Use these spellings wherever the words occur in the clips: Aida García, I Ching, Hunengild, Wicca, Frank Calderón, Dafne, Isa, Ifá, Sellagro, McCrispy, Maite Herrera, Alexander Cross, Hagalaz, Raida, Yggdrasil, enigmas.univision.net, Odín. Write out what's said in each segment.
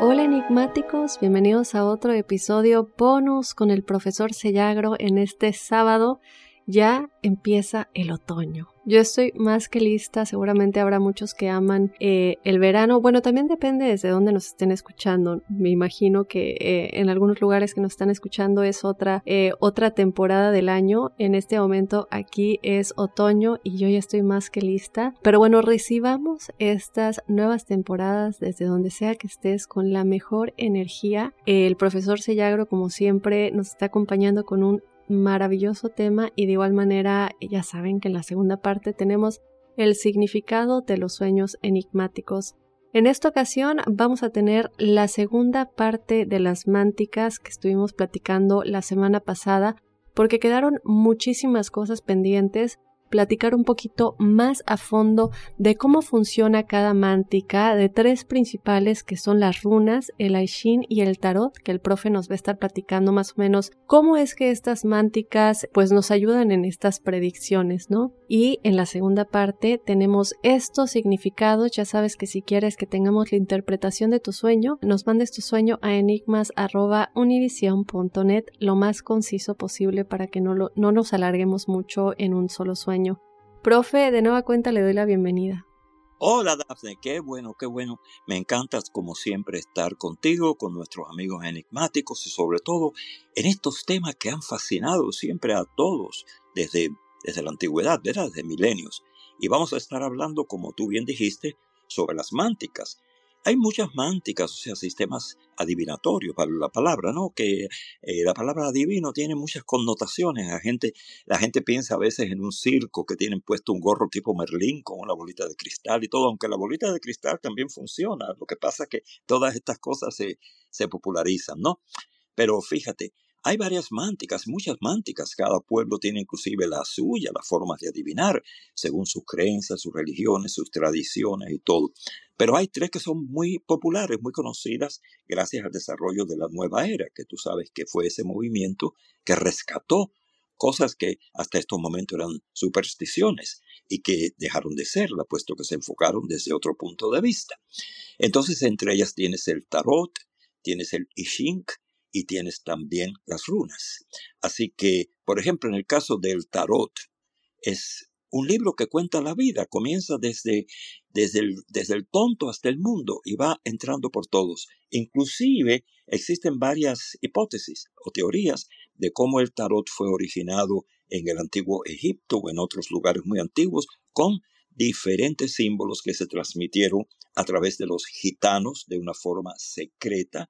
Hola enigmáticos, bienvenidos a otro episodio bonus con el profesor Sellagro. En este sábado ya empieza el otoño. Yo estoy más que lista, seguramente habrá muchos que aman el verano. Bueno, también depende desde dónde nos estén escuchando. Me imagino que en algunos lugares que nos están escuchando es otra temporada del año. En este momento aquí es otoño y yo ya estoy más que lista. Pero bueno, recibamos estas nuevas temporadas desde donde sea que estés con la mejor energía. El profesor Sellagro, como siempre, nos está acompañando con un maravilloso tema, y de igual manera ya saben que en la segunda parte tenemos el significado de los sueños enigmáticos. En esta ocasión vamos a tener la segunda parte de las mánticas que estuvimos platicando la semana pasada, porque quedaron muchísimas cosas pendientes. Platicar un poquito más a fondo de cómo funciona cada mántica, de tres principales que son las runas, el I Ching y el tarot, que el profe nos va a estar platicando más o menos cómo es que estas mánticas pues nos ayudan en estas predicciones, ¿no? Y en la segunda parte tenemos estos significados. Ya sabes que si quieres que tengamos la interpretación de tu sueño, nos mandes tu sueño a enigmas.univision.net lo más conciso posible para que no nos alarguemos mucho en un solo sueño. Profe, de nueva cuenta le doy la bienvenida. Hola Dafne, qué bueno. Me encanta como siempre estar contigo, con nuestros amigos enigmáticos y sobre todo en estos temas que han fascinado siempre a todos desde la antigüedad, ¿verdad? Desde milenios. Y vamos a estar hablando, como tú bien dijiste, sobre las mánticas. Hay muchas mánticas, o sea, sistemas adivinatorios para la palabra, ¿no? Que la palabra adivino tiene muchas connotaciones. La gente piensa a veces en un circo que tienen puesto un gorro tipo Merlín con una bolita de cristal y todo, aunque la bolita de cristal también funciona. Lo que pasa es que todas estas cosas se popularizan, ¿no? Pero fíjate, hay varias mánticas, muchas mánticas. Cada pueblo tiene inclusive la suya, las formas de adivinar, según sus creencias, sus religiones, sus tradiciones y todo. Pero hay tres que son muy populares, muy conocidas, gracias al desarrollo de la nueva era, que tú sabes que fue ese movimiento que rescató cosas que hasta estos momentos eran supersticiones y que dejaron de serla, puesto que se enfocaron desde otro punto de vista. Entonces, entre ellas tienes el tarot, tienes el I Ching, y tienes también las runas. Así que, por ejemplo, en el caso del tarot, es un libro que cuenta la vida, comienza desde el tonto hasta el mundo y va entrando por todos. Inclusive existen varias hipótesis o teorías de cómo el tarot fue originado en el antiguo Egipto o en otros lugares muy antiguos, con diferentes símbolos que se transmitieron a través de los gitanos de una forma secreta.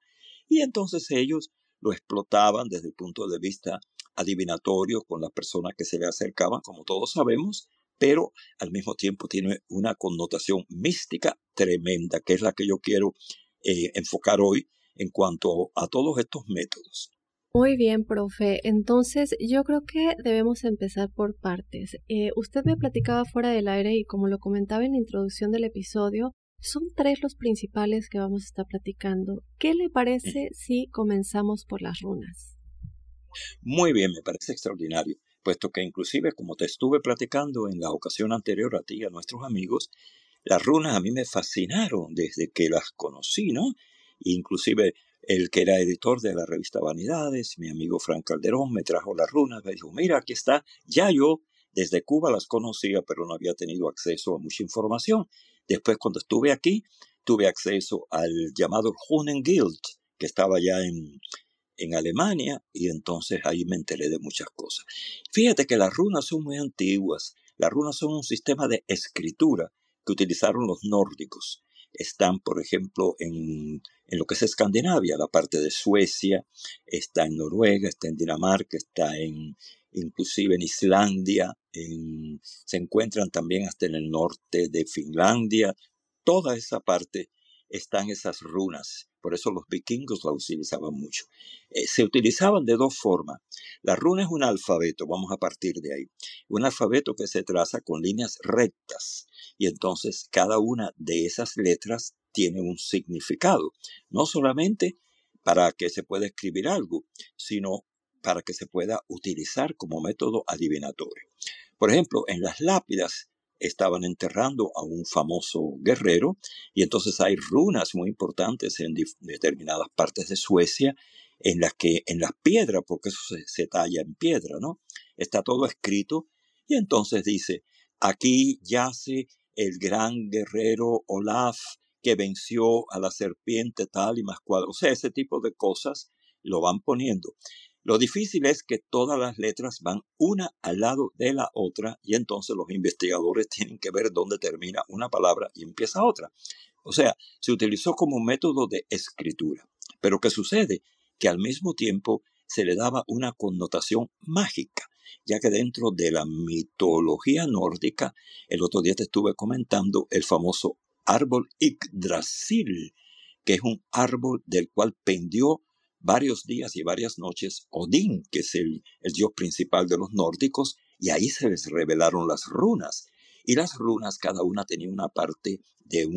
Y entonces ellos lo explotaban desde el punto de vista adivinatorio con las personas que se le acercaban, como todos sabemos, pero al mismo tiempo tiene una connotación mística tremenda, que es la que yo quiero enfocar hoy en cuanto a todos estos métodos. Muy bien, profe. Entonces, yo creo que debemos empezar por partes. Usted me platicaba fuera del aire y como lo comentaba en la introducción del episodio, son tres los principales que vamos a estar platicando. ¿Qué le parece si comenzamos por las runas? Muy bien, me parece extraordinario. puesto que inclusive, como te estuve platicando en la ocasión anterior a ti y a nuestros amigos, las runas a mí me fascinaron desde que las conocí, ¿no? Inclusive el que era editor de la revista Vanidades, mi amigo Frank Calderón, me trajo las runas, me dijo, mira, aquí está, ya yo desde Cuba las conocía, pero no había tenido acceso a mucha información. Después, cuando estuve aquí, tuve acceso al llamado Hunengild, que estaba ya en Alemania, y entonces ahí me enteré de muchas cosas. Fíjate que las runas son muy antiguas. Las runas son un sistema de escritura que utilizaron los nórdicos. Están, por ejemplo, en lo que es Escandinavia, la parte de Suecia, está en Noruega, está en Dinamarca, está inclusive en Islandia, se encuentran también hasta en el norte de Finlandia. Toda esa parte están esas runas. Por eso los vikingos la utilizaban mucho. Se utilizaban de dos formas. La runa es un alfabeto, vamos a partir de ahí. Un alfabeto que se traza con líneas rectas. Y entonces cada una de esas letras tiene un significado. No solamente para que se pueda escribir algo, sino para que se pueda utilizar como método adivinatorio. Por ejemplo, en las lápidas estaban enterrando a un famoso guerrero, y entonces hay runas muy importantes en determinadas partes de Suecia, en las que, en las piedras, porque eso se talla en piedra, ¿no? Está todo escrito, y entonces dice, aquí yace el gran guerrero Olaf, que venció a la serpiente tal y más cual. O sea, ese tipo de cosas lo van poniendo. Lo difícil es que todas las letras van una al lado de la otra y entonces los investigadores tienen que ver dónde termina una palabra y empieza otra. O sea, se utilizó como un método de escritura. Pero ¿qué sucede? Que al mismo tiempo se le daba una connotación mágica, ya que dentro de la mitología nórdica, el otro día te estuve comentando el famoso árbol Yggdrasil, que es un árbol del cual pendió varios días y varias noches Odín, que es el dios principal de los nórdicos, y ahí se les revelaron las runas. Y las runas, cada una tenía una parte de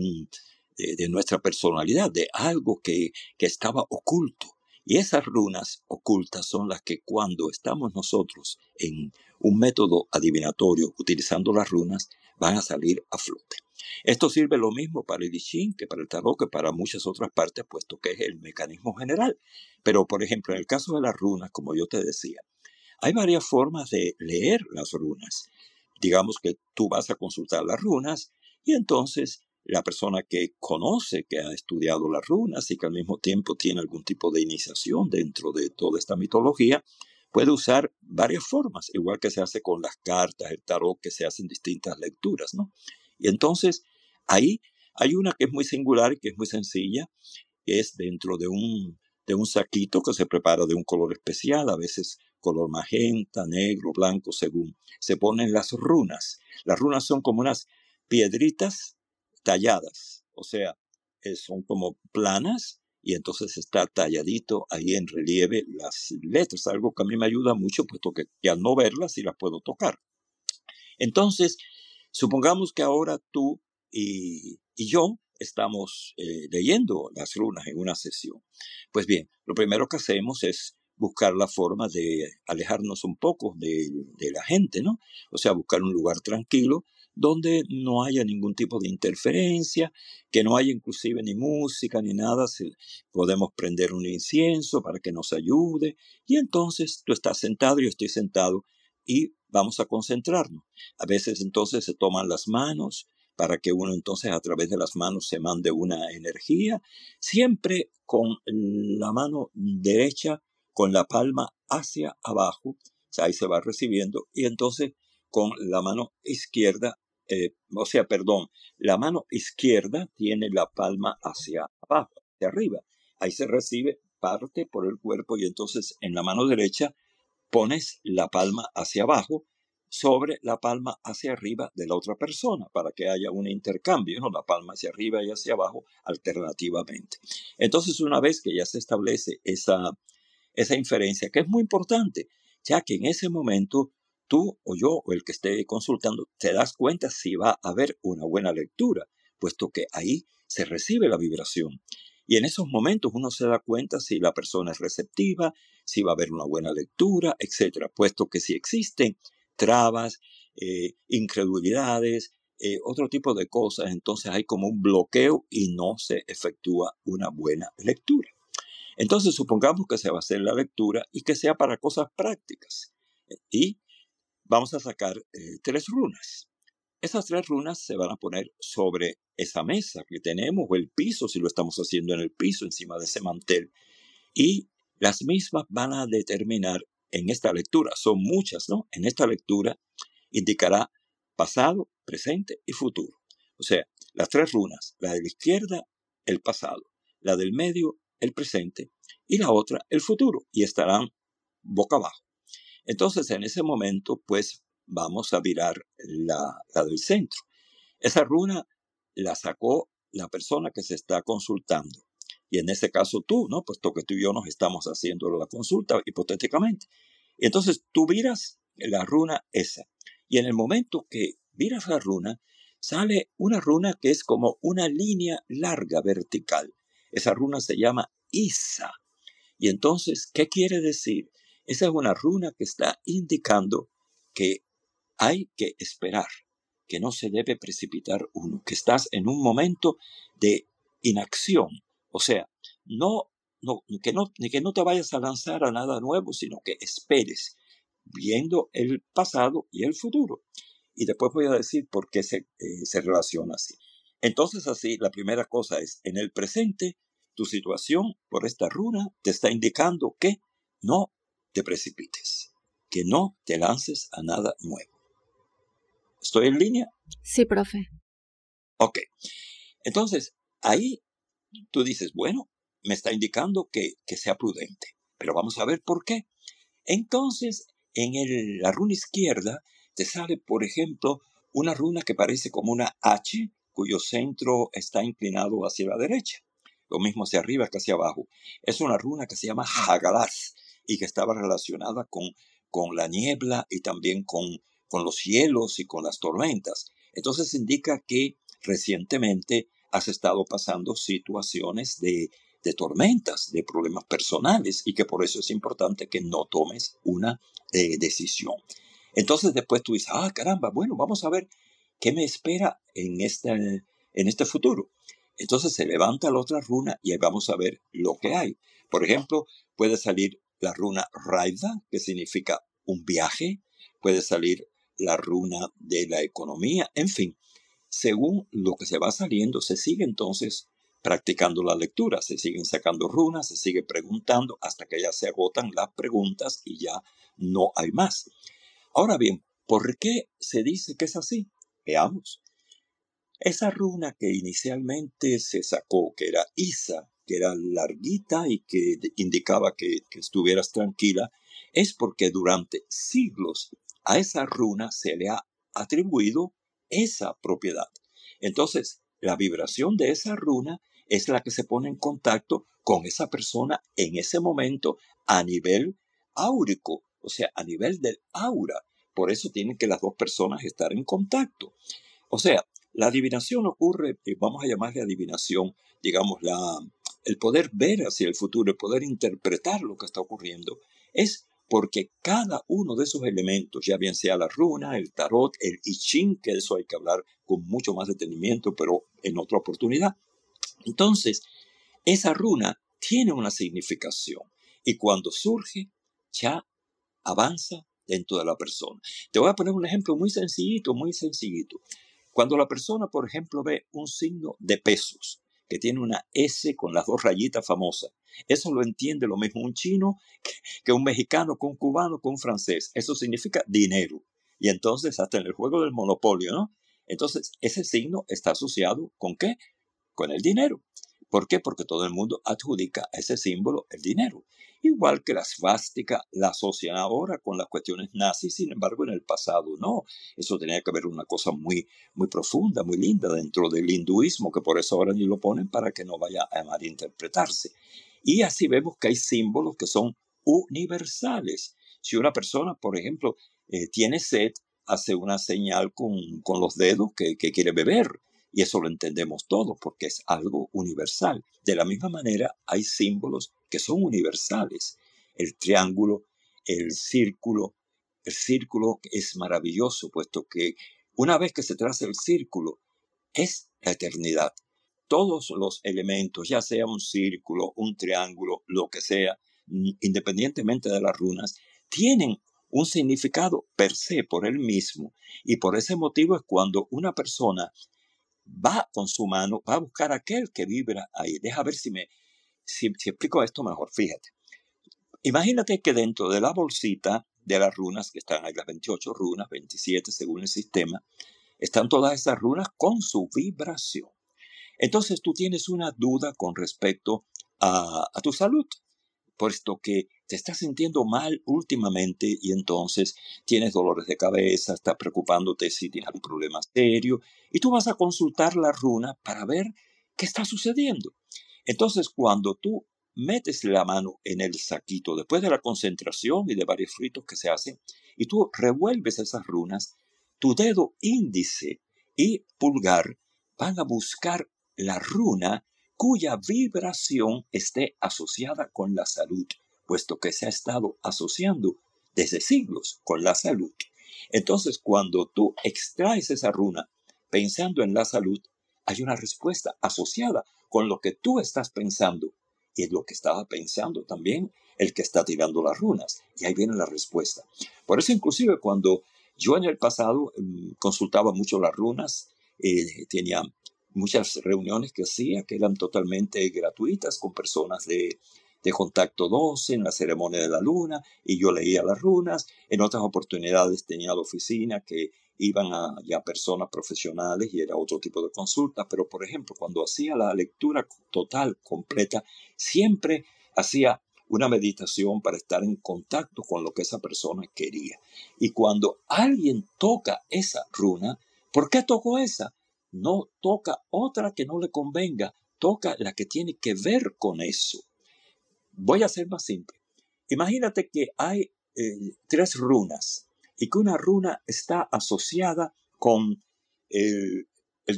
nuestra personalidad, de algo que estaba oculto. Y esas runas ocultas son las que cuando estamos nosotros en un método adivinatorio utilizando las runas, van a salir a flote. Esto sirve lo mismo para el I Ching que para el tarot, que para muchas otras partes, puesto que es el mecanismo general. Pero, por ejemplo, en el caso de las runas, como yo te decía, hay varias formas de leer las runas. Digamos que tú vas a consultar las runas y entonces la persona que conoce, que ha estudiado las runas y que al mismo tiempo tiene algún tipo de iniciación dentro de toda esta mitología, puede usar varias formas, igual que se hace con las cartas, el tarot, que se hacen distintas lecturas, ¿no? Y entonces ahí hay una que es muy singular y que es muy sencilla, que es dentro de un saquito que se prepara de un color especial, a veces color magenta, negro, blanco, según se ponen las runas. Las runas son como unas piedritas talladas, o sea, son como planas y entonces está talladito ahí en relieve las letras, algo que a mí me ayuda mucho, puesto que al no verlas sí las puedo tocar. Entonces, supongamos que ahora tú y yo estamos leyendo las runas en una sesión. Pues bien, lo primero que hacemos es buscar la forma de alejarnos un poco de la gente, ¿no? O sea, buscar un lugar tranquilo donde no haya ningún tipo de interferencia, que no haya inclusive ni música ni nada. Podemos prender un incienso para que nos ayude. Y entonces tú estás sentado, yo estoy sentado y vamos a concentrarnos. A veces entonces se toman las manos para que uno entonces a través de las manos se mande una energía, siempre con la mano derecha, con la palma hacia abajo, o sea, ahí se va recibiendo, y entonces con la mano izquierda, la mano izquierda tiene la palma hacia abajo, hacia arriba, ahí se recibe parte por el cuerpo y entonces en la mano derecha pones la palma hacia abajo sobre la palma hacia arriba de la otra persona para que haya un intercambio, ¿no? La palma hacia arriba y hacia abajo alternativamente. Entonces, una vez que ya se establece esa inferencia, que es muy importante, ya que en ese momento tú o yo o el que esté consultando te das cuenta si va a haber una buena lectura, puesto que ahí se recibe la vibración. Y en esos momentos uno se da cuenta si la persona es receptiva, si va a haber una buena lectura, etc. Puesto que si existen trabas, incredulidades, otro tipo de cosas, entonces hay como un bloqueo y no se efectúa una buena lectura. Entonces supongamos que se va a hacer la lectura y que sea para cosas prácticas. Y vamos a sacar 3 runas. Esas 3 runas se van a poner sobre esa mesa que tenemos, o el piso, si lo estamos haciendo en el piso, encima de ese mantel. Y las mismas van a determinar en esta lectura, son muchas, ¿no? En esta lectura indicará pasado, presente y futuro. O sea, las 3 runas, la de la izquierda, el pasado, la del medio, el presente, y la otra, el futuro, y estarán boca abajo. Entonces, en ese momento, pues, vamos a virar la del centro. Esa runa la sacó la persona que se está consultando. Y en ese caso tú, ¿no? Puesto que tú y yo nos estamos haciendo la consulta, hipotéticamente. Entonces tú viras la runa esa. Y en el momento que viras la runa, sale una runa que es como una línea larga vertical. Esa runa se llama Isa. Y entonces, ¿qué quiere decir? Esa es una runa que está indicando que hay que esperar, que no se debe precipitar uno, que estás en un momento de inacción. O sea, que no te vayas a lanzar a nada nuevo, sino que esperes, viendo el pasado y el futuro. Y después voy a decir por qué se relaciona así. Entonces, así, la primera cosa es, en el presente, tu situación por esta runa te está indicando que no te precipites, que no te lances a nada nuevo. ¿Estoy en línea? Sí, profe. Ok. Entonces, ahí tú dices, bueno, me está indicando que sea prudente, pero vamos a ver por qué. Entonces, en la runa izquierda te sale, por ejemplo, una runa que parece como una H, cuyo centro está inclinado hacia la derecha. Lo mismo hacia arriba que hacia abajo. Es una runa que se llama Hagalaz y que estaba relacionada con la niebla y también con los hielos y con las tormentas. Entonces indica que recientemente has estado pasando situaciones de tormentas, de problemas personales, y que por eso es importante que no tomes una decisión. Entonces después tú dices, ah, caramba, bueno, vamos a ver qué me espera en este futuro. Entonces se levanta la otra runa y ahí vamos a ver lo que hay. Por ejemplo, puede salir la runa Raida, que significa un viaje, puede salir la runa de la economía, en fin. Según lo que se va saliendo, se sigue entonces practicando la lectura, se siguen sacando runas, se sigue preguntando hasta que ya se agotan las preguntas y ya no hay más. Ahora bien, ¿por qué se dice que es así? Veamos. Esa runa que inicialmente se sacó, que era Isa, que era larguita y que indicaba que estuvieras tranquila, es porque durante siglos a esa runa se le ha atribuido esa propiedad. Entonces, la vibración de esa runa es la que se pone en contacto con esa persona en ese momento a nivel áurico, o sea, a nivel del aura. Por eso tienen que las dos personas estar en contacto. O sea, la adivinación ocurre, vamos a llamarle adivinación, digamos, el poder ver hacia el futuro, el poder interpretar lo que está ocurriendo, es porque cada uno de esos elementos, ya bien sea la runa, el tarot, el I Ching, que de eso hay que hablar con mucho más detenimiento, pero en otra oportunidad. Entonces, esa runa tiene una significación y cuando surge, ya avanza dentro de la persona. Te voy a poner un ejemplo muy sencillito, muy sencillito. Cuando la persona, por ejemplo, ve un signo de pesos, que tiene una S con las 2 rayitas famosas. Eso lo entiende lo mismo un chino que un mexicano, que un cubano, que un francés. Eso significa dinero. Y entonces, hasta en el juego del monopolio, ¿no? Entonces, ese signo está asociado ¿con qué? Con el dinero. ¿Por qué? Porque todo el mundo adjudica a ese símbolo el dinero. Igual que la esvástica la asocian ahora con las cuestiones nazis, sin embargo, en el pasado no. Eso tenía que haber una cosa muy, muy profunda, muy linda dentro del hinduismo, que por eso ahora ni lo ponen para que no vaya a malinterpretarse. Y así vemos que hay símbolos que son universales. Si una persona, por ejemplo, tiene sed, hace una señal con los dedos que quiere beber. Y eso lo entendemos todos porque es algo universal. De la misma manera hay símbolos que son universales. El triángulo, el círculo. El círculo es maravilloso, puesto que una vez que se traza el círculo, es la eternidad. Todos los elementos, ya sea un círculo, un triángulo, lo que sea, independientemente de las runas, tienen un significado per se por él mismo. Y por ese motivo es cuando una persona va con su mano, va a buscar aquel que vibra ahí. Deja ver si explico esto mejor, fíjate. Imagínate que dentro de la bolsita de las runas, que están ahí las 28 runas, 27 según el sistema, están todas esas runas con su vibración. Entonces tú tienes una duda con respecto a tu salud, puesto que te estás sintiendo mal últimamente y entonces tienes dolores de cabeza, estás preocupándote si tienes algún problema serio, y tú vas a consultar la runa para ver qué está sucediendo. Entonces cuando tú metes la mano en el saquito, después de la concentración y de varios fritos que se hacen, y tú revuelves esas runas, tu dedo índice y pulgar van a buscar la runa cuya vibración esté asociada con la salud, puesto que se ha estado asociando desde siglos con la salud. Entonces, cuando tú extraes esa runa pensando en la salud, hay una respuesta asociada con lo que tú estás pensando. Y es lo que estaba pensando también el que está tirando las runas. Y ahí viene la respuesta. Por eso, inclusive, cuando yo en el pasado consultaba mucho las runas, tenía muchas reuniones que hacía que eran totalmente gratuitas con personas de contacto 12 en la ceremonia de la luna, y yo leía las runas. En otras oportunidades tenía la oficina que iban ya personas profesionales y era otro tipo de consulta, pero por ejemplo cuando hacía la lectura total, completa, siempre hacía una meditación para estar en contacto con lo que esa persona quería. Y cuando alguien toca esa runa, ¿por qué tocó esa? No toca otra que no le convenga, toca la que tiene que ver con eso. Voy a ser más simple. Imagínate que hay 3 runas y que una runa está asociada con el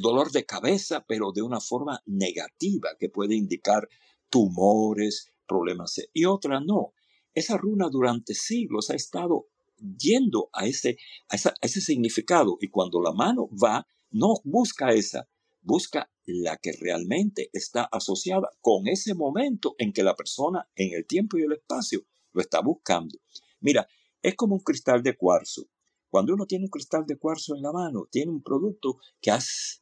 dolor de cabeza, pero de una forma negativa que puede indicar tumores, problemas, y otra no. Esa runa durante siglos ha estado yendo a ese significado, y cuando la mano va, no busca esa, busca la que realmente está asociada con ese momento en que la persona en el tiempo y el espacio lo está buscando. Mira, es como un cristal de cuarzo. Cuando uno tiene un cristal de cuarzo en la mano, tiene un producto que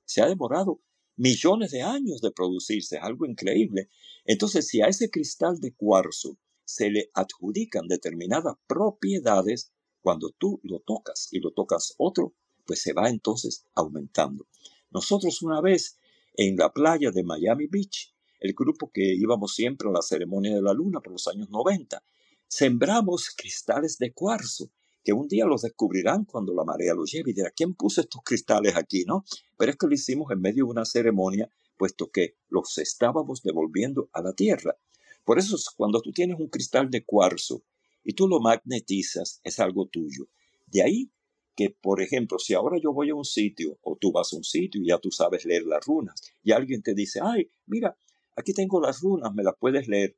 se ha demorado millones de años de producirse, es algo increíble. Entonces, si a ese cristal de cuarzo se le adjudican determinadas propiedades, cuando tú lo tocas y lo tocas otro, pues se va entonces aumentando. Nosotros una vez en la playa de Miami Beach, el grupo que íbamos siempre a la ceremonia de la luna por los años 90, sembramos cristales de cuarzo, que un día los descubrirán cuando la marea los lleve y dirá, ¿quién puso estos cristales aquí? ¿No? Pero es que lo hicimos en medio de una ceremonia, puesto que los estábamos devolviendo a la tierra. Por eso cuando tú tienes un cristal de cuarzo y tú lo magnetizas, es algo tuyo. De ahí que, por ejemplo, si ahora yo voy a un sitio o tú vas a un sitio y ya tú sabes leer las runas y alguien te dice, ay, mira, aquí tengo las runas, me las puedes leer.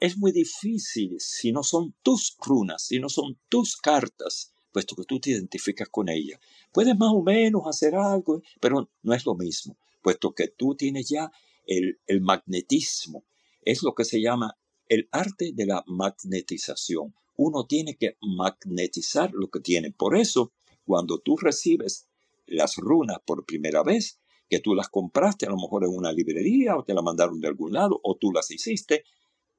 Es muy difícil si no son tus runas, si no son tus cartas, puesto que tú te identificas con ellas. Puedes más o menos hacer algo, pero no es lo mismo, puesto que tú tienes ya el magnetismo. Es lo que se llama el arte de la magnetización. Uno tiene que magnetizar lo que tiene. Por eso, cuando tú recibes las runas por primera vez, que tú las compraste a lo mejor en una librería o te la mandaron de algún lado o tú las hiciste,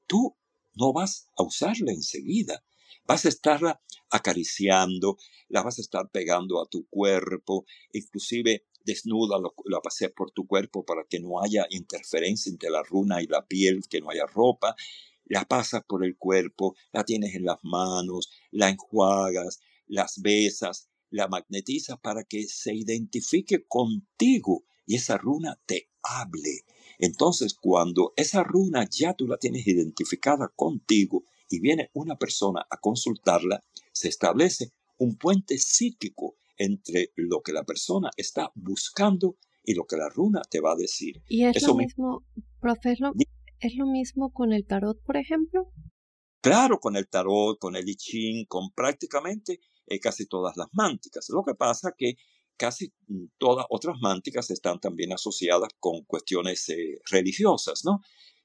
tú no vas a usarla enseguida. Vas a estarla acariciando, la vas a estar pegando a tu cuerpo, inclusive desnuda la pasea por tu cuerpo para que no haya interferencia entre la runa y la piel, que no haya ropa. La pasas por el cuerpo, la tienes en las manos, la enjuagas, las besas, la magnetizas para que se identifique contigo y esa runa te hable. Entonces, cuando esa runa ya tú la tienes identificada contigo y viene una persona a consultarla, se establece un puente psíquico entre lo que la persona está buscando y lo que la runa te va a decir. ¿Y es lo mismo, profe, es lo mismo con el tarot, por ejemplo? Claro, con el tarot, con el I Ching, con prácticamente casi todas las mánticas. Lo que pasa es que casi todas otras mánticas están también asociadas con cuestiones religiosas, ¿no?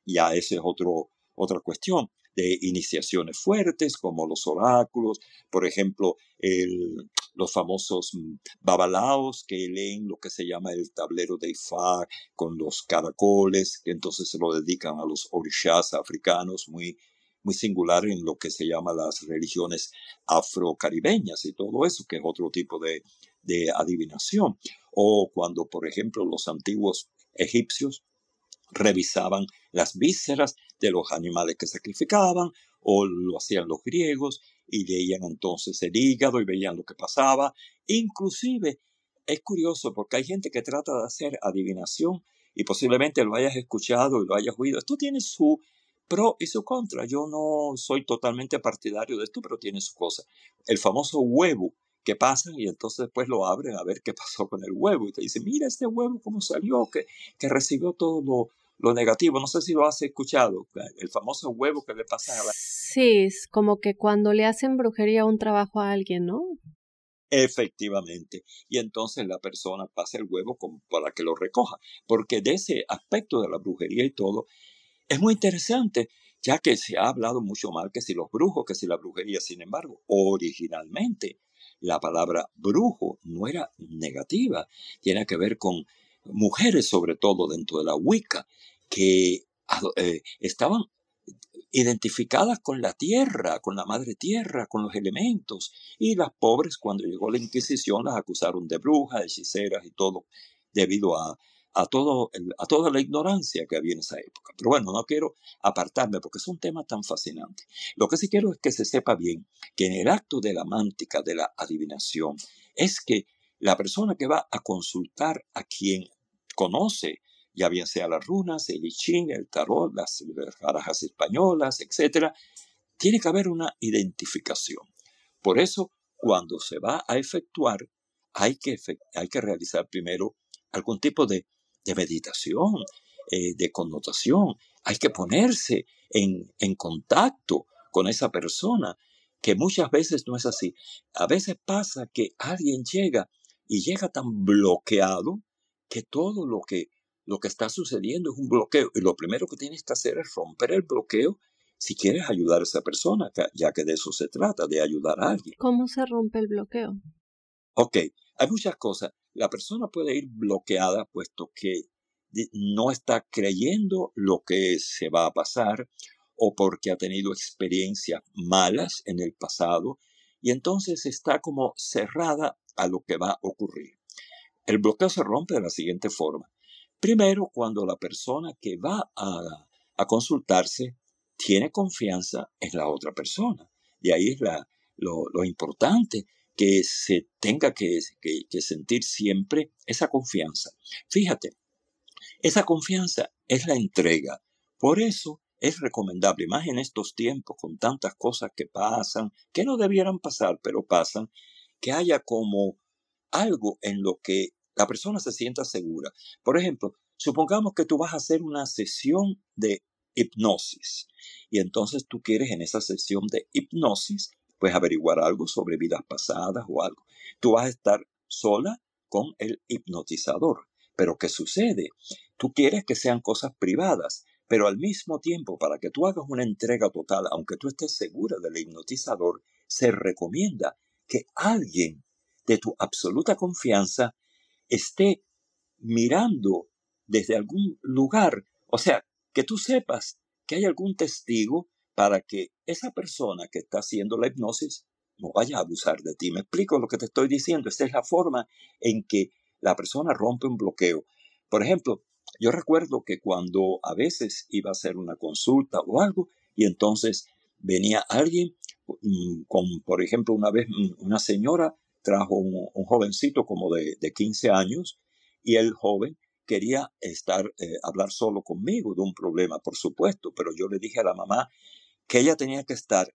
Ya esa es otra cuestión de iniciaciones fuertes, como los oráculos, por ejemplo, los famosos babalaos que leen lo que se llama el tablero de Ifá con los caracoles, que entonces se lo dedican a los orishas africanos, muy, muy singular en lo que se llama las religiones afrocaribeñas y todo eso, que es otro tipo de adivinación. O cuando, por ejemplo, los antiguos egipcios revisaban las vísceras de los animales que sacrificaban, o lo hacían los griegos, y leían entonces el hígado y veían lo que pasaba. Inclusive, es curioso porque hay gente que trata de hacer adivinación y posiblemente lo hayas escuchado y lo hayas oído. Esto tiene su pro y su contra. Yo no soy totalmente partidario de esto, pero tiene su cosa. El famoso huevo que pasan y entonces después lo abren a ver qué pasó con el huevo. Y te dicen, mira este huevo cómo salió, que recibió todo lo negativo. No sé si lo has escuchado, el famoso huevo que le pasan a la... Sí, es como que cuando le hacen brujería un trabajo a alguien, ¿no? Efectivamente. Y entonces la persona pasa el huevo para que lo recoja. Porque de ese aspecto de la brujería y todo, es muy interesante, ya que se ha hablado mucho mal que si los brujos, que si la brujería. Sin embargo, originalmente, la palabra brujo no era negativa. Tiene que ver con mujeres, sobre todo dentro de la Wicca, que estaban identificadas con la tierra, con la madre tierra, con los elementos. Y las pobres, cuando llegó la Inquisición, las acusaron de brujas, hechiceras y todo, debido a toda la ignorancia que había en esa época. Pero bueno, no quiero apartarme porque es un tema tan fascinante. Lo que sí quiero es que se sepa bien que en el acto de la mántica, de la adivinación, es que la persona que va a consultar a quien conoce, ya bien sea las runas, el I Ching, el tarot, las barajas españolas, etc., tiene que haber una identificación. Por eso, cuando se va a efectuar, hay que realizar primero algún tipo de meditación, de connotación. Hay que ponerse en contacto con esa persona, que muchas veces no es así. A veces pasa que alguien llega y llega tan bloqueado que todo lo que está sucediendo es un bloqueo. Y lo primero que tienes que hacer es romper el bloqueo si quieres ayudar a esa persona, ya que de eso se trata, de ayudar a alguien. ¿Cómo se rompe el bloqueo? Ok, hay muchas cosas. La persona puede ir bloqueada puesto que no está creyendo lo que se va a pasar, o porque ha tenido experiencias malas en el pasado y entonces está como cerrada a lo que va a ocurrir. El bloqueo se rompe de la siguiente forma. Primero, cuando la persona que va a consultarse tiene confianza en la otra persona. Y ahí es lo importante, que se tenga que sentir siempre esa confianza. Fíjate, esa confianza es la entrega. Por eso es recomendable, más en estos tiempos, con tantas cosas que pasan, que no debieran pasar, pero pasan, que haya como algo en lo que la persona se sienta segura. Por ejemplo, supongamos que tú vas a hacer una sesión de hipnosis y entonces tú quieres en esa sesión de hipnosis pues averiguar algo sobre vidas pasadas o algo. Tú vas a estar sola con el hipnotizador. Pero ¿qué sucede? Tú quieres que sean cosas privadas, pero al mismo tiempo, para que tú hagas una entrega total, aunque tú estés segura del hipnotizador, se recomienda que alguien de tu absoluta confianza esté mirando desde algún lugar. O sea, que tú sepas que hay algún testigo para que esa persona que está haciendo la hipnosis no vaya a abusar de ti. ¿Me explico lo que te estoy diciendo? Esta es la forma en que la persona rompe un bloqueo. Por ejemplo, yo recuerdo que cuando a veces iba a hacer una consulta o algo, y entonces venía alguien, por ejemplo, una vez una señora trajo un jovencito como de 15 años, y el joven quería hablar solo conmigo de un problema, por supuesto, pero yo le dije a la mamá que ella tenía que estar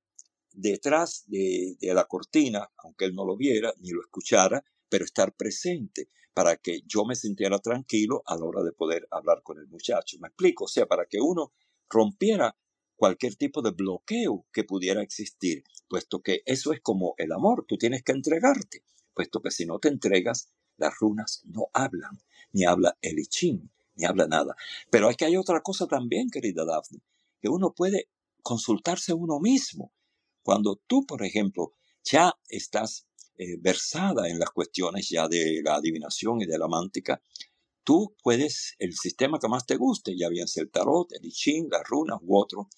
detrás de la cortina, aunque él no lo viera ni lo escuchara, pero estar presente para que yo me sintiera tranquilo a la hora de poder hablar con el muchacho. ¿Me explico? O sea, para que uno rompiera cualquier tipo de bloqueo que pudiera existir, puesto que eso es como el amor, tú tienes que entregarte, puesto que si no te entregas, las runas no hablan, ni habla el I Ching, ni habla nada. Pero es que hay otra cosa también, querida Daphne, que uno puede consultarse a uno mismo. Cuando tú, por ejemplo, ya estás versada en las cuestiones ya de la adivinación y de la mántica, tú puedes, el sistema que más te guste, ya bien sea el tarot, el I Ching, las runas u otro,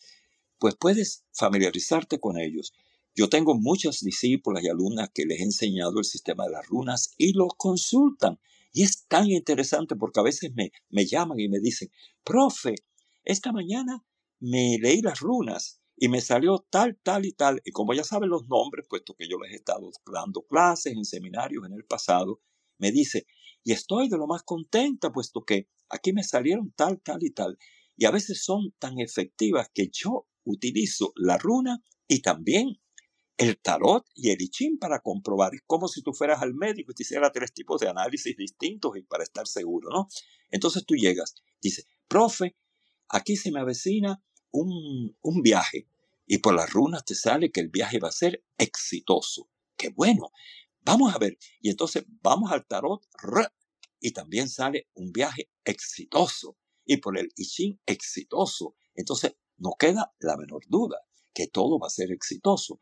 pues puedes familiarizarte con ellos. Yo tengo muchas discípulas y alumnas que les he enseñado el sistema de las runas y los consultan. Y es tan interesante porque a veces me llaman y me dicen, profe, esta mañana me leí las runas y me salió tal, tal y tal. Y como ya saben los nombres, puesto que yo les he estado dando clases en seminarios en el pasado, me dice, y estoy de lo más contenta, puesto que aquí me salieron tal, tal y tal. Y a veces son tan efectivas que yo utilizo la runa y también el tarot y el I Ching para comprobar. Es como si tú fueras al médico y te hiciera tres tipos de análisis distintos y para estar seguro, ¿no? Entonces tú llegas, dices, profe, aquí se me avecina un viaje y por las runas te sale que el viaje va a ser exitoso. ¡Qué bueno! Vamos a ver. Y entonces vamos al tarot y también sale un viaje exitoso y por el I Ching exitoso. Entonces no queda la menor duda que todo va a ser exitoso.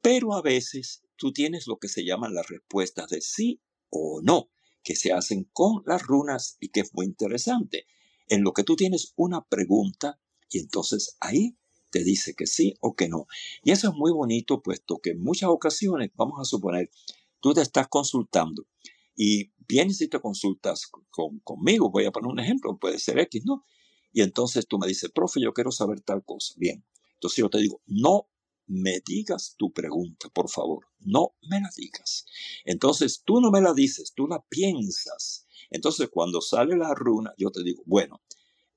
Pero a veces tú tienes lo que se llaman las respuestas de sí o no, que se hacen con las runas y que es muy interesante. En lo que tú tienes una pregunta y entonces ahí te dice que sí o que no. Y eso es muy bonito, puesto que en muchas ocasiones, vamos a suponer, tú te estás consultando y vienes y te consultas conmigo, voy a poner un ejemplo, puede ser X, ¿no? Y entonces tú me dices, profe, yo quiero saber tal cosa. Bien, entonces yo te digo, no me digas tu pregunta, por favor, no me la digas. Entonces tú no me la dices, tú la piensas. Entonces cuando sale la runa, yo te digo, bueno,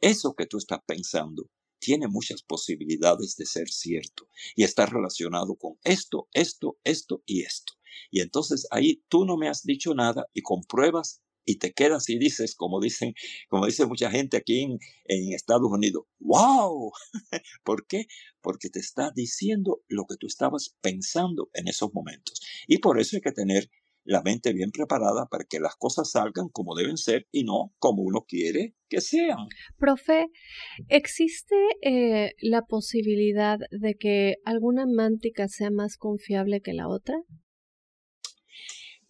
eso que tú estás pensando tiene muchas posibilidades de ser cierto y está relacionado con esto, esto, esto y esto. Y entonces ahí tú no me has dicho nada y compruebas y te quedas y dices, como dice mucha gente aquí en Estados Unidos, ¡wow! ¿Por qué? Porque te está diciendo lo que tú estabas pensando en esos momentos. Y por eso hay que tener la mente bien preparada para que las cosas salgan como deben ser y no como uno quiere que sean. Profe, ¿existe la posibilidad de que alguna mántica sea más confiable que la otra?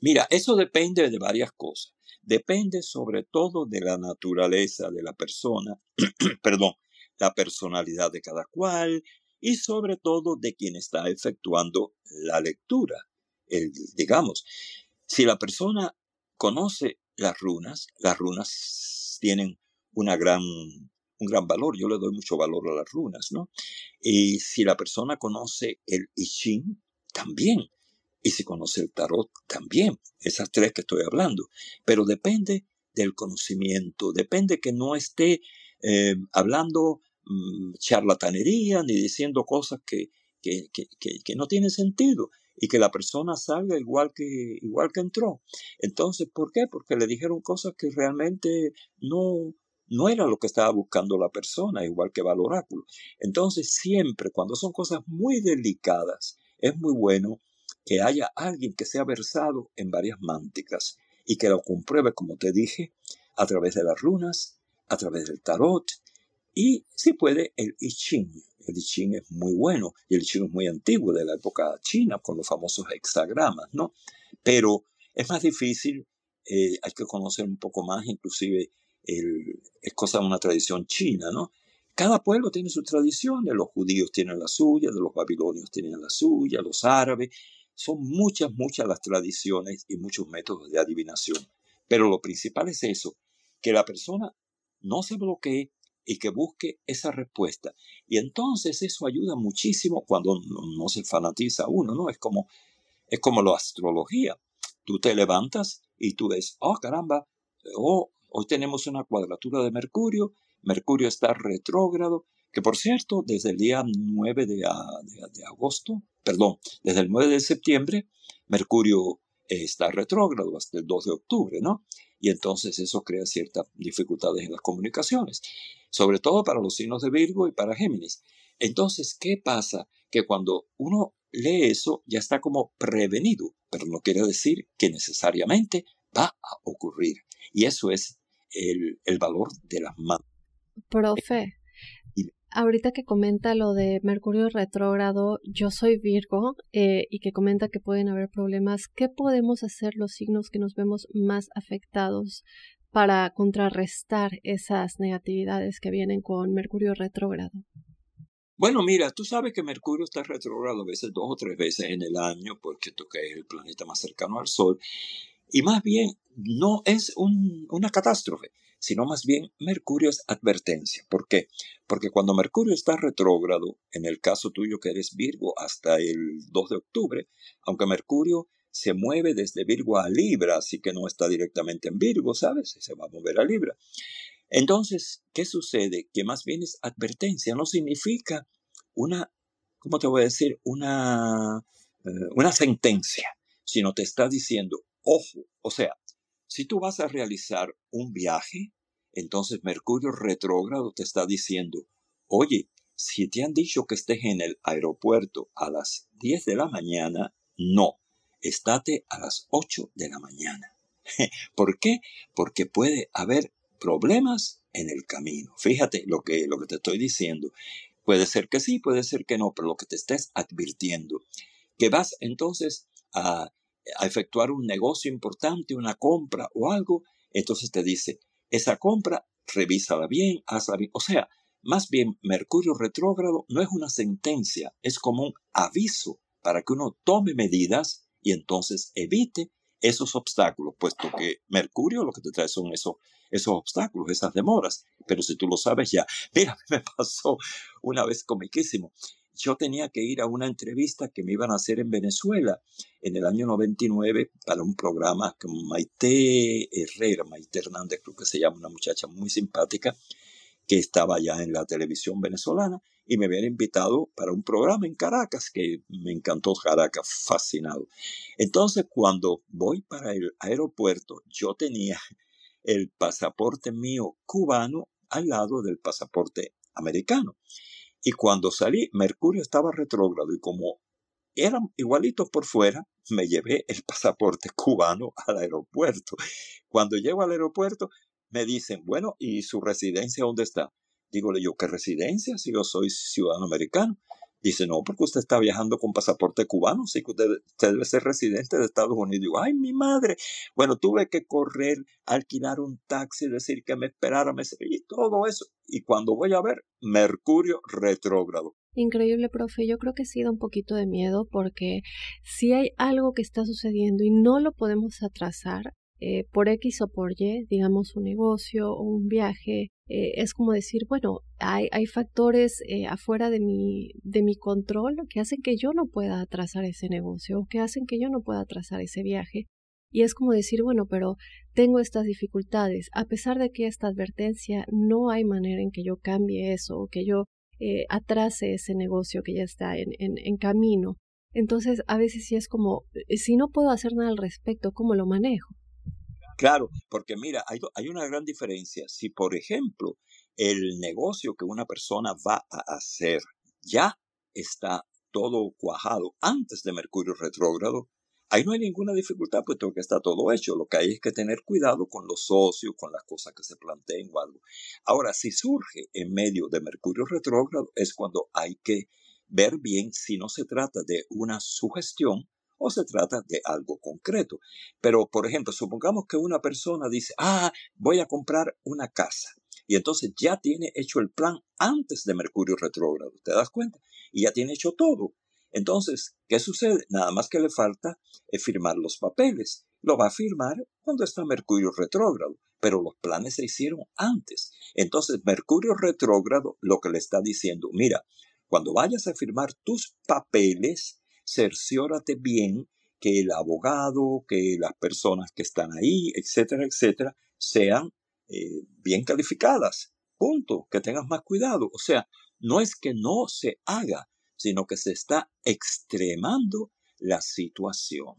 Mira, eso depende de varias cosas. Depende sobre todo de la naturaleza de la persona, perdón, la personalidad de cada cual y sobre todo de quien está efectuando la lectura. Digamos, si la persona conoce las runas tienen un gran valor. Yo le doy mucho valor a las runas, ¿no? Y si la persona conoce el I Ching, también. Y si conoce el tarot, también. Esas tres que estoy hablando. Pero depende del conocimiento. Depende que no esté hablando charlatanería ni diciendo cosas que no tienen sentido. Y que la persona salga igual que entró. Entonces, ¿por qué? Porque le dijeron cosas que realmente no era lo que estaba buscando la persona, igual que va al oráculo. Entonces, siempre, cuando son cosas muy delicadas, es muy bueno que haya alguien que sea versado en varias mánticas y que lo compruebe, como te dije, a través de las runas, a través del tarot y, si puede, el I Ching. El I Ching es muy bueno y el I Ching es muy antiguo, de la época china, con los famosos hexagramas, ¿no? Pero es más difícil, hay que conocer un poco más, inclusive es cosa de una tradición china, ¿no? Cada pueblo tiene sus tradiciones, los judíos tienen la suya, los babilonios tienen la suya, los árabes. Son muchas las tradiciones y muchos métodos de adivinación. Pero lo principal es eso, que la persona no se bloquee y que busque esa respuesta. Y entonces eso ayuda muchísimo cuando no se fanatiza uno, ¿no? Es como la astrología. Tú te levantas y tú ves, oh, caramba, oh, hoy tenemos una cuadratura de Mercurio, Mercurio está retrógrado, que por cierto, desde el día 9 de agosto, perdón, desde el 9 de septiembre, Mercurio está retrógrado hasta el 2 de octubre, ¿no? Y entonces eso crea ciertas dificultades en las comunicaciones, sobre todo para los signos de Virgo y para Géminis. Entonces, ¿qué pasa? Que cuando uno lee eso ya está como prevenido, pero no quiere decir que necesariamente va a ocurrir. Y eso es el valor de las manos. Profe, ahorita que comenta lo de Mercurio retrógrado, yo soy Virgo, y que comenta que pueden haber problemas. ¿Qué podemos hacer los signos que nos vemos más afectados para contrarrestar esas negatividades que vienen con Mercurio retrógrado? Bueno, mira, tú sabes que Mercurio está retrógrado a veces 2 o 3 veces en el año, porque toca es el planeta más cercano al Sol. Y más bien, no es una catástrofe, sino más bien Mercurio es advertencia. ¿Por qué? Porque cuando Mercurio está retrógrado, en el caso tuyo que eres Virgo hasta el 2 de octubre, aunque Mercurio se mueve desde Virgo a Libra, así que no está directamente en Virgo, ¿sabes? Se va a mover a Libra. Entonces, ¿qué sucede? Que más bien es advertencia, no significa una, ¿cómo te voy a decir? Una sentencia, sino te está diciendo, ojo, o sea, si tú vas a realizar un viaje, entonces Mercurio retrógrado te está diciendo, oye, si te han dicho que estés en el aeropuerto a las 10 de la mañana, no, estate a las 8 de la mañana. ¿Por qué? Porque puede haber problemas en el camino. Fíjate lo que te estoy diciendo. Puede ser que sí, puede ser que no, pero lo que te estés advirtiendo, que vas entonces a efectuar un negocio importante, una compra o algo, entonces te dice, esa compra, revísala bien, hazla bien. O sea, más bien Mercurio retrógrado no es una sentencia, es como un aviso para que uno tome medidas y entonces evite esos obstáculos, puesto que Mercurio lo que te trae son esos obstáculos, esas demoras. Pero si tú lo sabes ya, mira, me pasó una vez comiquísimo. Yo tenía que ir a una entrevista que me iban a hacer en Venezuela en el año 99 para un programa con Maite Herrera, Maite Hernández creo que se llama, una muchacha muy simpática que estaba ya en la televisión venezolana, y me habían invitado para un programa en Caracas, que me encantó Caracas, fascinado. Entonces cuando voy para el aeropuerto, yo tenía el pasaporte mío cubano al lado del pasaporte americano. Y cuando salí, Mercurio estaba retrógrado y como eran igualitos por fuera, me llevé el pasaporte cubano al aeropuerto. Cuando llego al aeropuerto, me dicen, bueno, ¿y su residencia dónde está? Dígole yo, ¿qué residencia? Si yo soy ciudadano americano. Dice, no, porque usted está viajando con pasaporte cubano, así que usted debe ser residente de Estados Unidos. Digo, ay, mi madre. Bueno, tuve que correr, alquilar un taxi, decir que me esperara, y todo eso. Y cuando voy a ver, Mercurio retrógrado. Increíble, profe. Yo creo que sí da un poquito de miedo, porque si hay algo que está sucediendo y no lo podemos atrasar, por X o por Y, digamos un negocio o un viaje, es como decir, bueno, hay factores afuera de mi control que hacen que yo no pueda atrasar ese negocio o que hacen que yo no pueda atrasar ese viaje. Y es como decir, bueno, pero tengo estas dificultades. A pesar de que esta advertencia, no hay manera en que yo cambie eso o que yo atrase ese negocio que ya está en camino. Entonces, a veces sí es como, si no puedo hacer nada al respecto, ¿cómo lo manejo? Claro, porque mira, hay una gran diferencia. Si, por ejemplo, el negocio que una persona va a hacer ya está todo cuajado antes de Mercurio retrógrado, ahí no hay ninguna dificultad, puesto que está todo hecho. Lo que hay es que tener cuidado con los socios, con las cosas que se planteen o algo. Ahora, si surge en medio de Mercurio retrógrado, es cuando hay que ver bien si no se trata de una sugestión o se trata de algo concreto. Pero, por ejemplo, supongamos que una persona dice, voy a comprar una casa. Y entonces ya tiene hecho el plan antes de Mercurio retrógrado, ¿te das cuenta? Y ya tiene hecho todo. Entonces, ¿qué sucede? Nada más que le falta firmar los papeles. Lo va a firmar cuando está Mercurio retrógrado, pero los planes se hicieron antes. Entonces, Mercurio retrógrado lo que le está diciendo, mira, cuando vayas a firmar tus papeles, cerciórate bien que el abogado, que las personas que están ahí, etcétera, etcétera, sean bien calificadas. Punto. Que tengas más cuidado. O sea, no es que no se haga, sino que se está extremando la situación.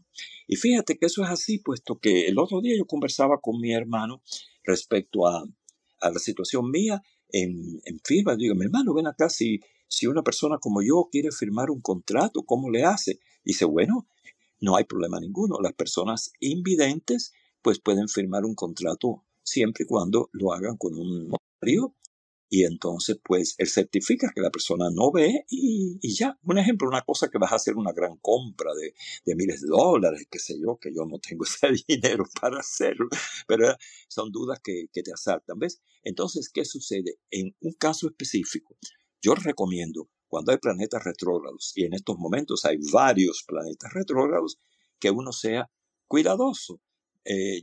Y fíjate que eso es así, puesto que el otro día yo conversaba con mi hermano respecto a la situación mía en firma. Digo, mi hermano, ven acá, si una persona como yo quiere firmar un contrato, ¿cómo le hace? Dice, bueno, no hay problema ninguno. Las personas invidentes pues pueden firmar un contrato siempre y cuando lo hagan con un notario. Y entonces, pues, él certifica que la persona no ve y ya. Un ejemplo, una cosa que vas a hacer una gran compra de miles de dólares, qué sé yo, que yo no tengo ese dinero para hacerlo. Pero son dudas que te asaltan, ¿ves? Entonces, ¿qué sucede? En un caso específico, yo recomiendo, cuando hay planetas retrógrados, y en estos momentos hay varios planetas retrógrados, que uno sea cuidadoso.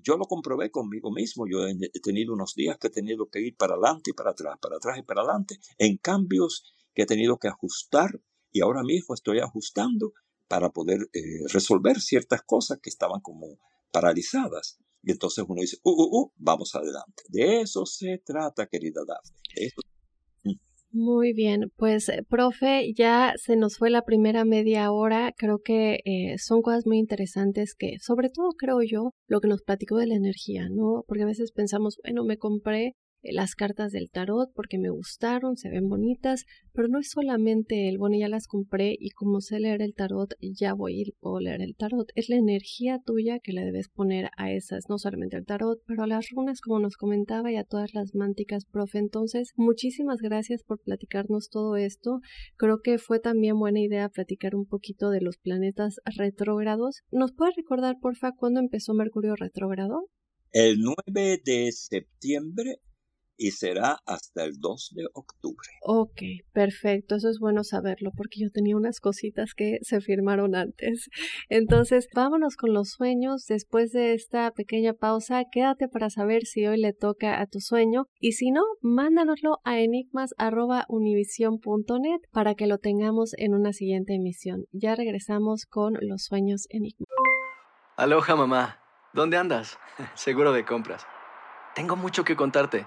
Yo lo comprobé conmigo mismo. Yo he tenido unos días que he tenido que ir para adelante y para atrás y para adelante, en cambios que he tenido que ajustar, y ahora mismo estoy ajustando para poder resolver ciertas cosas que estaban como paralizadas. Y entonces uno dice, vamos adelante. De eso se trata, querida Dafne. Muy bien, pues profe, ya se nos fue la primera media hora. Creo que son cosas muy interesantes que, sobre todo creo yo, lo que nos platicó de la energía, ¿no? Porque a veces pensamos, bueno, me compré las cartas del tarot porque me gustaron, se ven bonitas, pero no es solamente el, bueno, ya las compré y como sé leer el tarot, ya voy y puedo leer el tarot. Es la energía tuya que le debes poner a esas, no solamente al tarot, pero a las runas, como nos comentaba, y a todas las mánticas, profe. Entonces, muchísimas gracias por platicarnos todo esto. Creo que fue también buena idea platicar un poquito de los planetas retrógrados. ¿Nos puedes recordar, porfa, cuándo empezó Mercurio retrógrado? El 9 de septiembre. Y será hasta el 2 de octubre. Ok, perfecto. Eso es bueno saberlo porque yo tenía unas cositas que se firmaron antes. Entonces, vámonos con los sueños. Después de esta pequeña pausa, quédate para saber si hoy le toca a tu sueño. Y si no, mándanoslo a enigmas.univision.net para que lo tengamos en una siguiente emisión. Ya regresamos con los sueños enigmas. Aloha, mamá. ¿Dónde andas? Seguro de compras. Tengo mucho que contarte.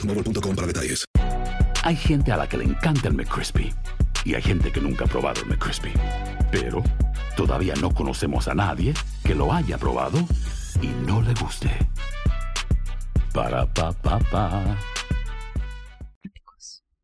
para detalles. Hay gente a la que le encanta el McCrispy y hay gente que nunca ha probado el McCrispy, pero todavía no conocemos a nadie que lo haya probado y no le guste. Para pa pa pa.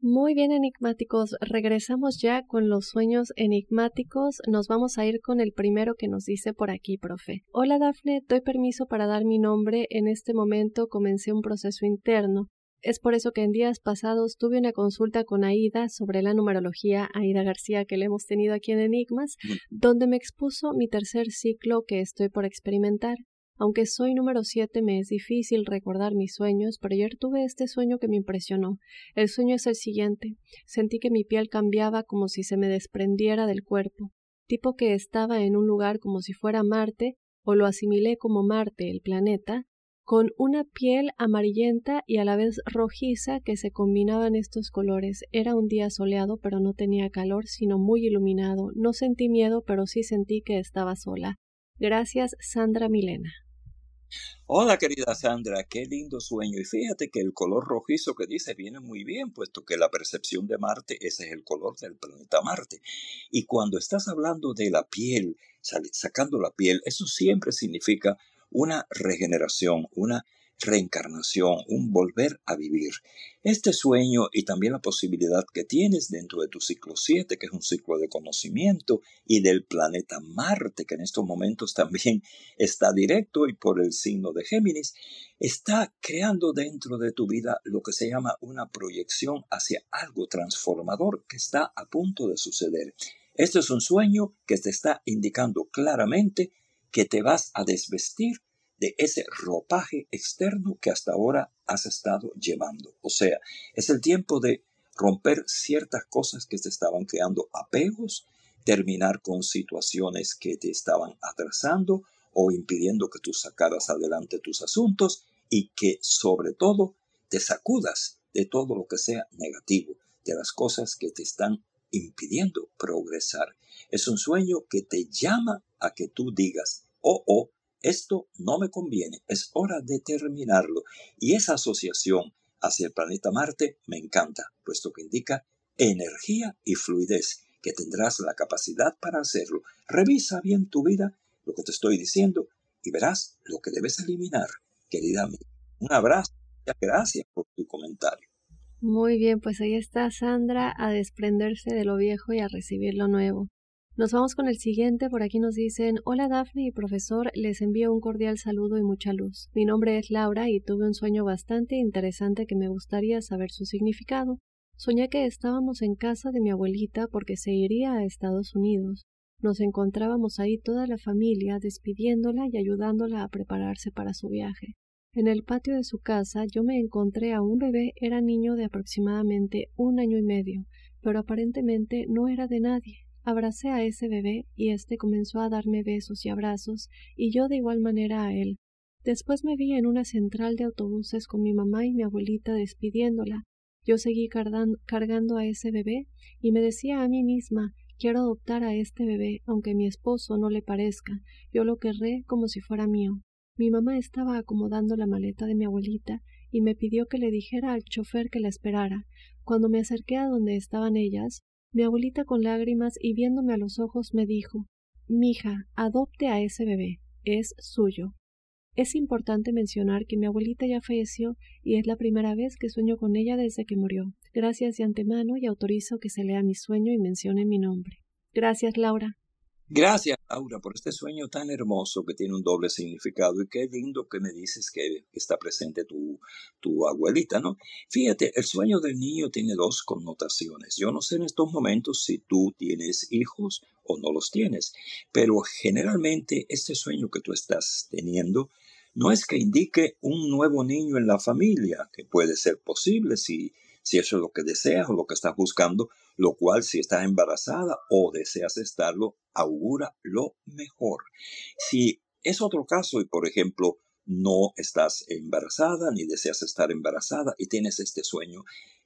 Muy bien, enigmáticos, regresamos ya con los sueños enigmáticos. Nos vamos a ir con el primero que nos dice por aquí, profe. Hola, Dafne, doy permiso para dar mi nombre. En este momento comencé un proceso interno. Es por eso que en días pasados tuve una consulta con Aida sobre la numerología, Aida García, que le hemos tenido aquí en Enigmas, donde me expuso mi tercer ciclo que estoy por experimentar. Aunque soy número 7, me es difícil recordar mis sueños, pero ayer tuve este sueño que me impresionó. El sueño es el siguiente. Sentí que mi piel cambiaba como si se me desprendiera del cuerpo, tipo que estaba en un lugar como si fuera Marte, o lo asimilé como Marte, el planeta, con una piel amarillenta y a la vez rojiza que se combinaban estos colores. Era un día soleado, pero no tenía calor, sino muy iluminado. No sentí miedo, pero sí sentí que estaba sola. Gracias, Sandra Milena. Hola, querida Sandra, qué lindo sueño. Y fíjate que el color rojizo que dices viene muy bien, puesto que la percepción de Marte, ese es el color del planeta Marte. Y cuando estás hablando de la piel, sacando la piel, eso siempre significa una regeneración, una reencarnación, un volver a vivir. Este sueño y también la posibilidad que tienes dentro de tu ciclo 7, que es un ciclo de conocimiento, y del planeta Marte, que en estos momentos también está directo y por el signo de Géminis, está creando dentro de tu vida lo que se llama una proyección hacia algo transformador que está a punto de suceder. Este es un sueño que te está indicando claramente que te vas a desvestir de ese ropaje externo que hasta ahora has estado llevando. O sea, es el tiempo de romper ciertas cosas que te estaban creando apegos, terminar con situaciones que te estaban atrasando o impidiendo que tú sacaras adelante tus asuntos, y que sobre todo te sacudas de todo lo que sea negativo, de las cosas que te están impidiendo progresar. Es un sueño que te llama a que tú digas, oh, esto no me conviene, es hora de terminarlo. Y esa asociación hacia el planeta Marte me encanta, puesto que indica energía y fluidez, que tendrás la capacidad para hacerlo. Revisa bien tu vida, lo que te estoy diciendo, y verás lo que debes eliminar, querida amiga. Un abrazo, gracias por tu comentario. Muy bien, pues ahí está Sandra, a desprenderse de lo viejo y a recibir lo nuevo. Nos vamos con el siguiente. Por aquí nos dicen: hola Dafne y profesor, les envío un cordial saludo y mucha luz. Mi nombre es Laura y tuve un sueño bastante interesante que me gustaría saber su significado. Soñé que estábamos en casa de mi abuelita porque se iría a Estados Unidos. Nos encontrábamos ahí toda la familia despidiéndola y ayudándola a prepararse para su viaje. En el patio de su casa yo me encontré a un bebé, era niño de aproximadamente 1 año y medio, pero aparentemente no era de nadie. Abracé a ese bebé y este comenzó a darme besos y abrazos, y yo de igual manera a él. Después me vi en una central de autobuses con mi mamá y mi abuelita despidiéndola. Yo seguí cargando a ese bebé y me decía a mí misma: quiero adoptar a este bebé, aunque mi esposo no le parezca, yo lo querré como si fuera mío. Mi mamá estaba acomodando la maleta de mi abuelita y me pidió que le dijera al chofer que la esperara. Cuando me acerqué a donde estaban ellas, mi abuelita, con lágrimas y viéndome a los ojos, me dijo: «Mija, adopte a ese bebé, es suyo». Es importante mencionar que mi abuelita ya falleció y es la primera vez que sueño con ella desde que murió. Gracias de antemano y autorizo que se lea mi sueño y mencione mi nombre. Gracias, Laura. Gracias, Laura, por este sueño tan hermoso que tiene un doble significado, y qué lindo que me dices que está presente tu abuelita, ¿no? Fíjate, el sueño del niño tiene 2 connotaciones. Yo no sé en estos momentos si tú tienes hijos o no los tienes, pero generalmente este sueño que tú estás teniendo no es que indique un nuevo niño en la familia, que puede ser posible si eso es lo que deseas o lo que estás buscando, lo cual, si estás embarazada o deseas estarlo, augura lo mejor. Si es otro caso y, por ejemplo, no estás embarazada ni deseas estar embarazada y tienes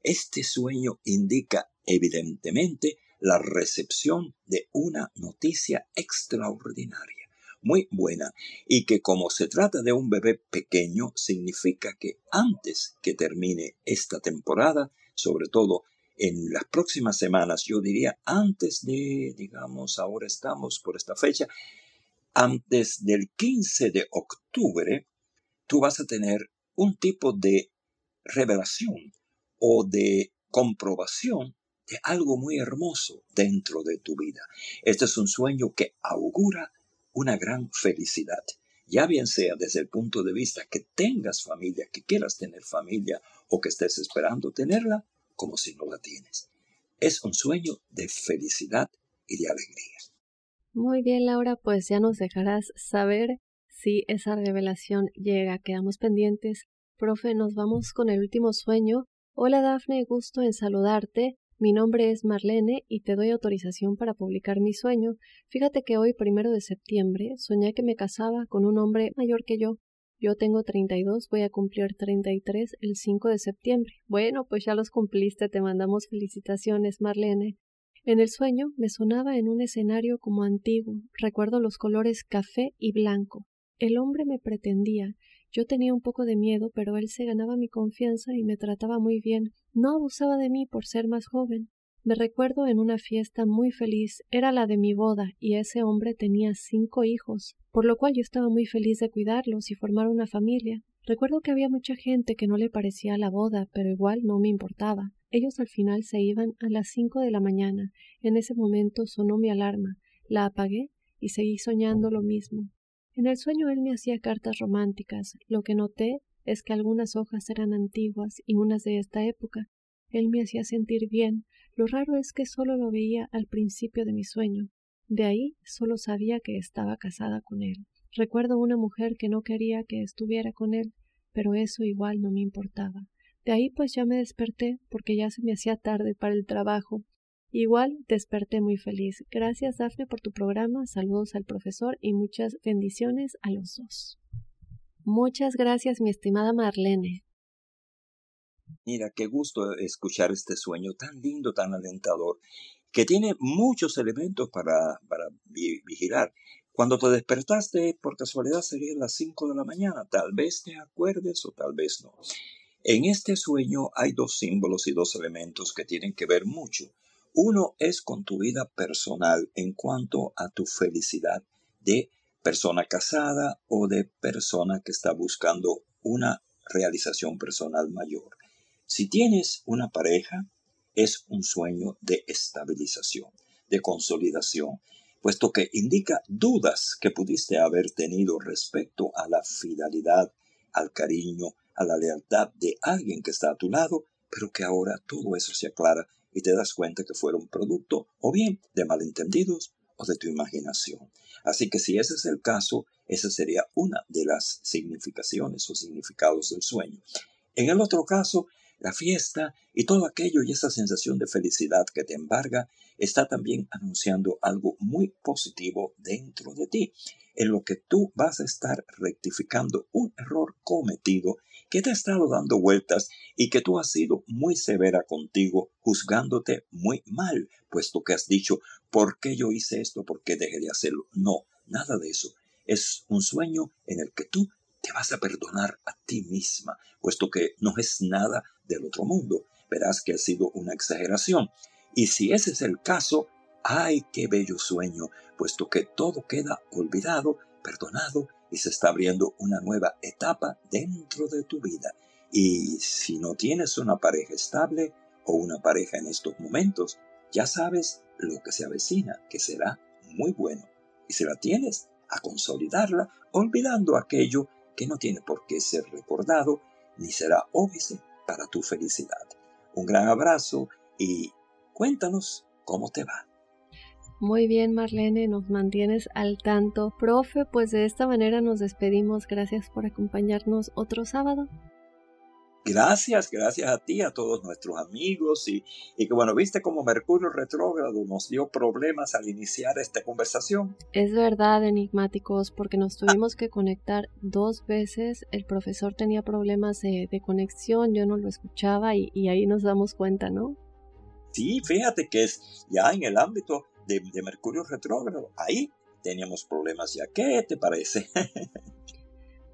este sueño indica evidentemente la recepción de una noticia extraordinaria, muy buena, y que, como se trata de un bebé pequeño, significa que antes que termine esta temporada, sobre todo en las próximas semanas, yo diría antes de, digamos, ahora estamos por esta fecha, antes del 15 de octubre, tú vas a tener un tipo de revelación o de comprobación de algo muy hermoso dentro de tu vida. Este es un sueño que augura una gran felicidad, ya bien sea desde el punto de vista que tengas familia, que quieras tener familia o que estés esperando tenerla, como si no la tienes. Es un sueño de felicidad y de alegría. Muy bien, Laura, pues ya nos dejarás saber si esa revelación llega. Quedamos pendientes. Profe, nos vamos con el último sueño. Hola Dafne, gusto en saludarte. Mi nombre es Marlene y te doy autorización para publicar mi sueño. Fíjate que hoy, 1 de septiembre, soñé que me casaba con un hombre mayor que yo. Yo tengo 32, voy a cumplir 33 el 5 de septiembre. Bueno, pues ya los cumpliste, te mandamos felicitaciones, Marlene. En el sueño me sonaba en un escenario como antiguo, recuerdo los colores café y blanco. El hombre me pretendía. Yo tenía un poco de miedo, pero él se ganaba mi confianza y me trataba muy bien. No abusaba de mí por ser más joven. Me recuerdo en una fiesta muy feliz, era la de mi boda, y ese hombre tenía 5 hijos, por lo cual yo estaba muy feliz de cuidarlos y formar una familia. Recuerdo que había mucha gente que no le parecía la boda, pero igual no me importaba. Ellos al final se iban a las 5 de la mañana. En ese momento sonó mi alarma, la apagué y seguí soñando lo mismo. En el sueño él me hacía cartas románticas. Lo que noté es que algunas hojas eran antiguas y unas de esta época. Él me hacía sentir bien. Lo raro es que solo lo veía al principio de mi sueño. De ahí solo sabía que estaba casada con él. Recuerdo una mujer que no quería que estuviera con él, pero eso igual no me importaba. De ahí pues ya me desperté porque ya se me hacía tarde para el trabajo. Igual desperté muy feliz. Gracias, Dafne, por tu programa. Saludos al profesor y muchas bendiciones a los dos. Muchas gracias, mi estimada Marlene. Mira, qué gusto escuchar este sueño tan lindo, tan alentador, que tiene muchos elementos para vigilar. Cuando te despertaste, por casualidad serían las 5 de la mañana. Tal vez te acuerdes o tal vez no. En este sueño hay dos símbolos y dos elementos que tienen que ver mucho. Uno es con tu vida personal en cuanto a tu felicidad de persona casada o de persona que está buscando una realización personal mayor. Si tienes una pareja, es un sueño de estabilización, de consolidación, puesto que indica dudas que pudiste haber tenido respecto a la fidelidad, al cariño, a la lealtad de alguien que está a tu lado, pero que ahora todo eso se aclara y te das cuenta que fueron producto o bien de malentendidos o de tu imaginación. Así que si ese es el caso, esa sería una de las significaciones o significados del sueño. En el otro caso, la fiesta y todo aquello y esa sensación de felicidad que te embarga está también anunciando algo muy positivo dentro de ti, en lo que tú vas a estar rectificando un error cometido que te ha estado dando vueltas y que tú has sido muy severa contigo, juzgándote muy mal, puesto que has dicho, ¿por qué yo hice esto? ¿Por qué dejé de hacerlo? No, nada de eso. Es un sueño en el que tú te vas a perdonar a ti misma, puesto que no es nada del otro mundo. Verás que ha sido una exageración. Y si ese es el caso, ¡ay, qué bello sueño! Puesto que todo queda olvidado, perdonado, y se está abriendo una nueva etapa dentro de tu vida. Y si no tienes una pareja estable o una pareja en estos momentos, ya sabes lo que se avecina, que será muy bueno. Y si la tienes, a consolidarla, olvidando aquello que no tiene por qué ser recordado, ni será óbice para tu felicidad. Un gran abrazo y cuéntanos cómo te va. Muy bien, Marlene, nos mantienes al tanto. Profe, pues de esta manera nos despedimos. Gracias por acompañarnos otro sábado. Gracias, gracias a ti, a todos nuestros amigos. Y que bueno, viste cómo Mercurio retrógrado nos dio problemas al iniciar esta conversación. Es verdad, enigmáticos, porque nos tuvimos que conectar dos veces. El profesor tenía problemas de conexión, yo no lo escuchaba y ahí nos damos cuenta, ¿no? Sí, fíjate que es ya en el ámbito de Mercurio retrógrado. Ahí teníamos problemas ya. ¿Qué te parece?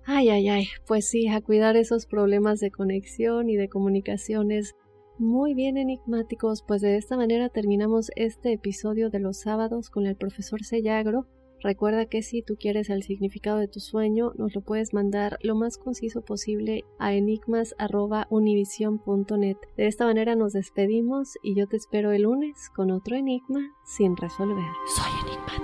Ay, ay, ay. Pues sí, a cuidar esos problemas de conexión y de comunicaciones. Muy bien, enigmáticos. Pues de esta manera terminamos este episodio de los sábados con el profesor Sellagro. Recuerda que si tú quieres el significado de tu sueño, nos lo puedes mandar lo más conciso posible a enigmas.univision.net. De esta manera nos despedimos y yo te espero el lunes con otro enigma sin resolver. Soy enigmático.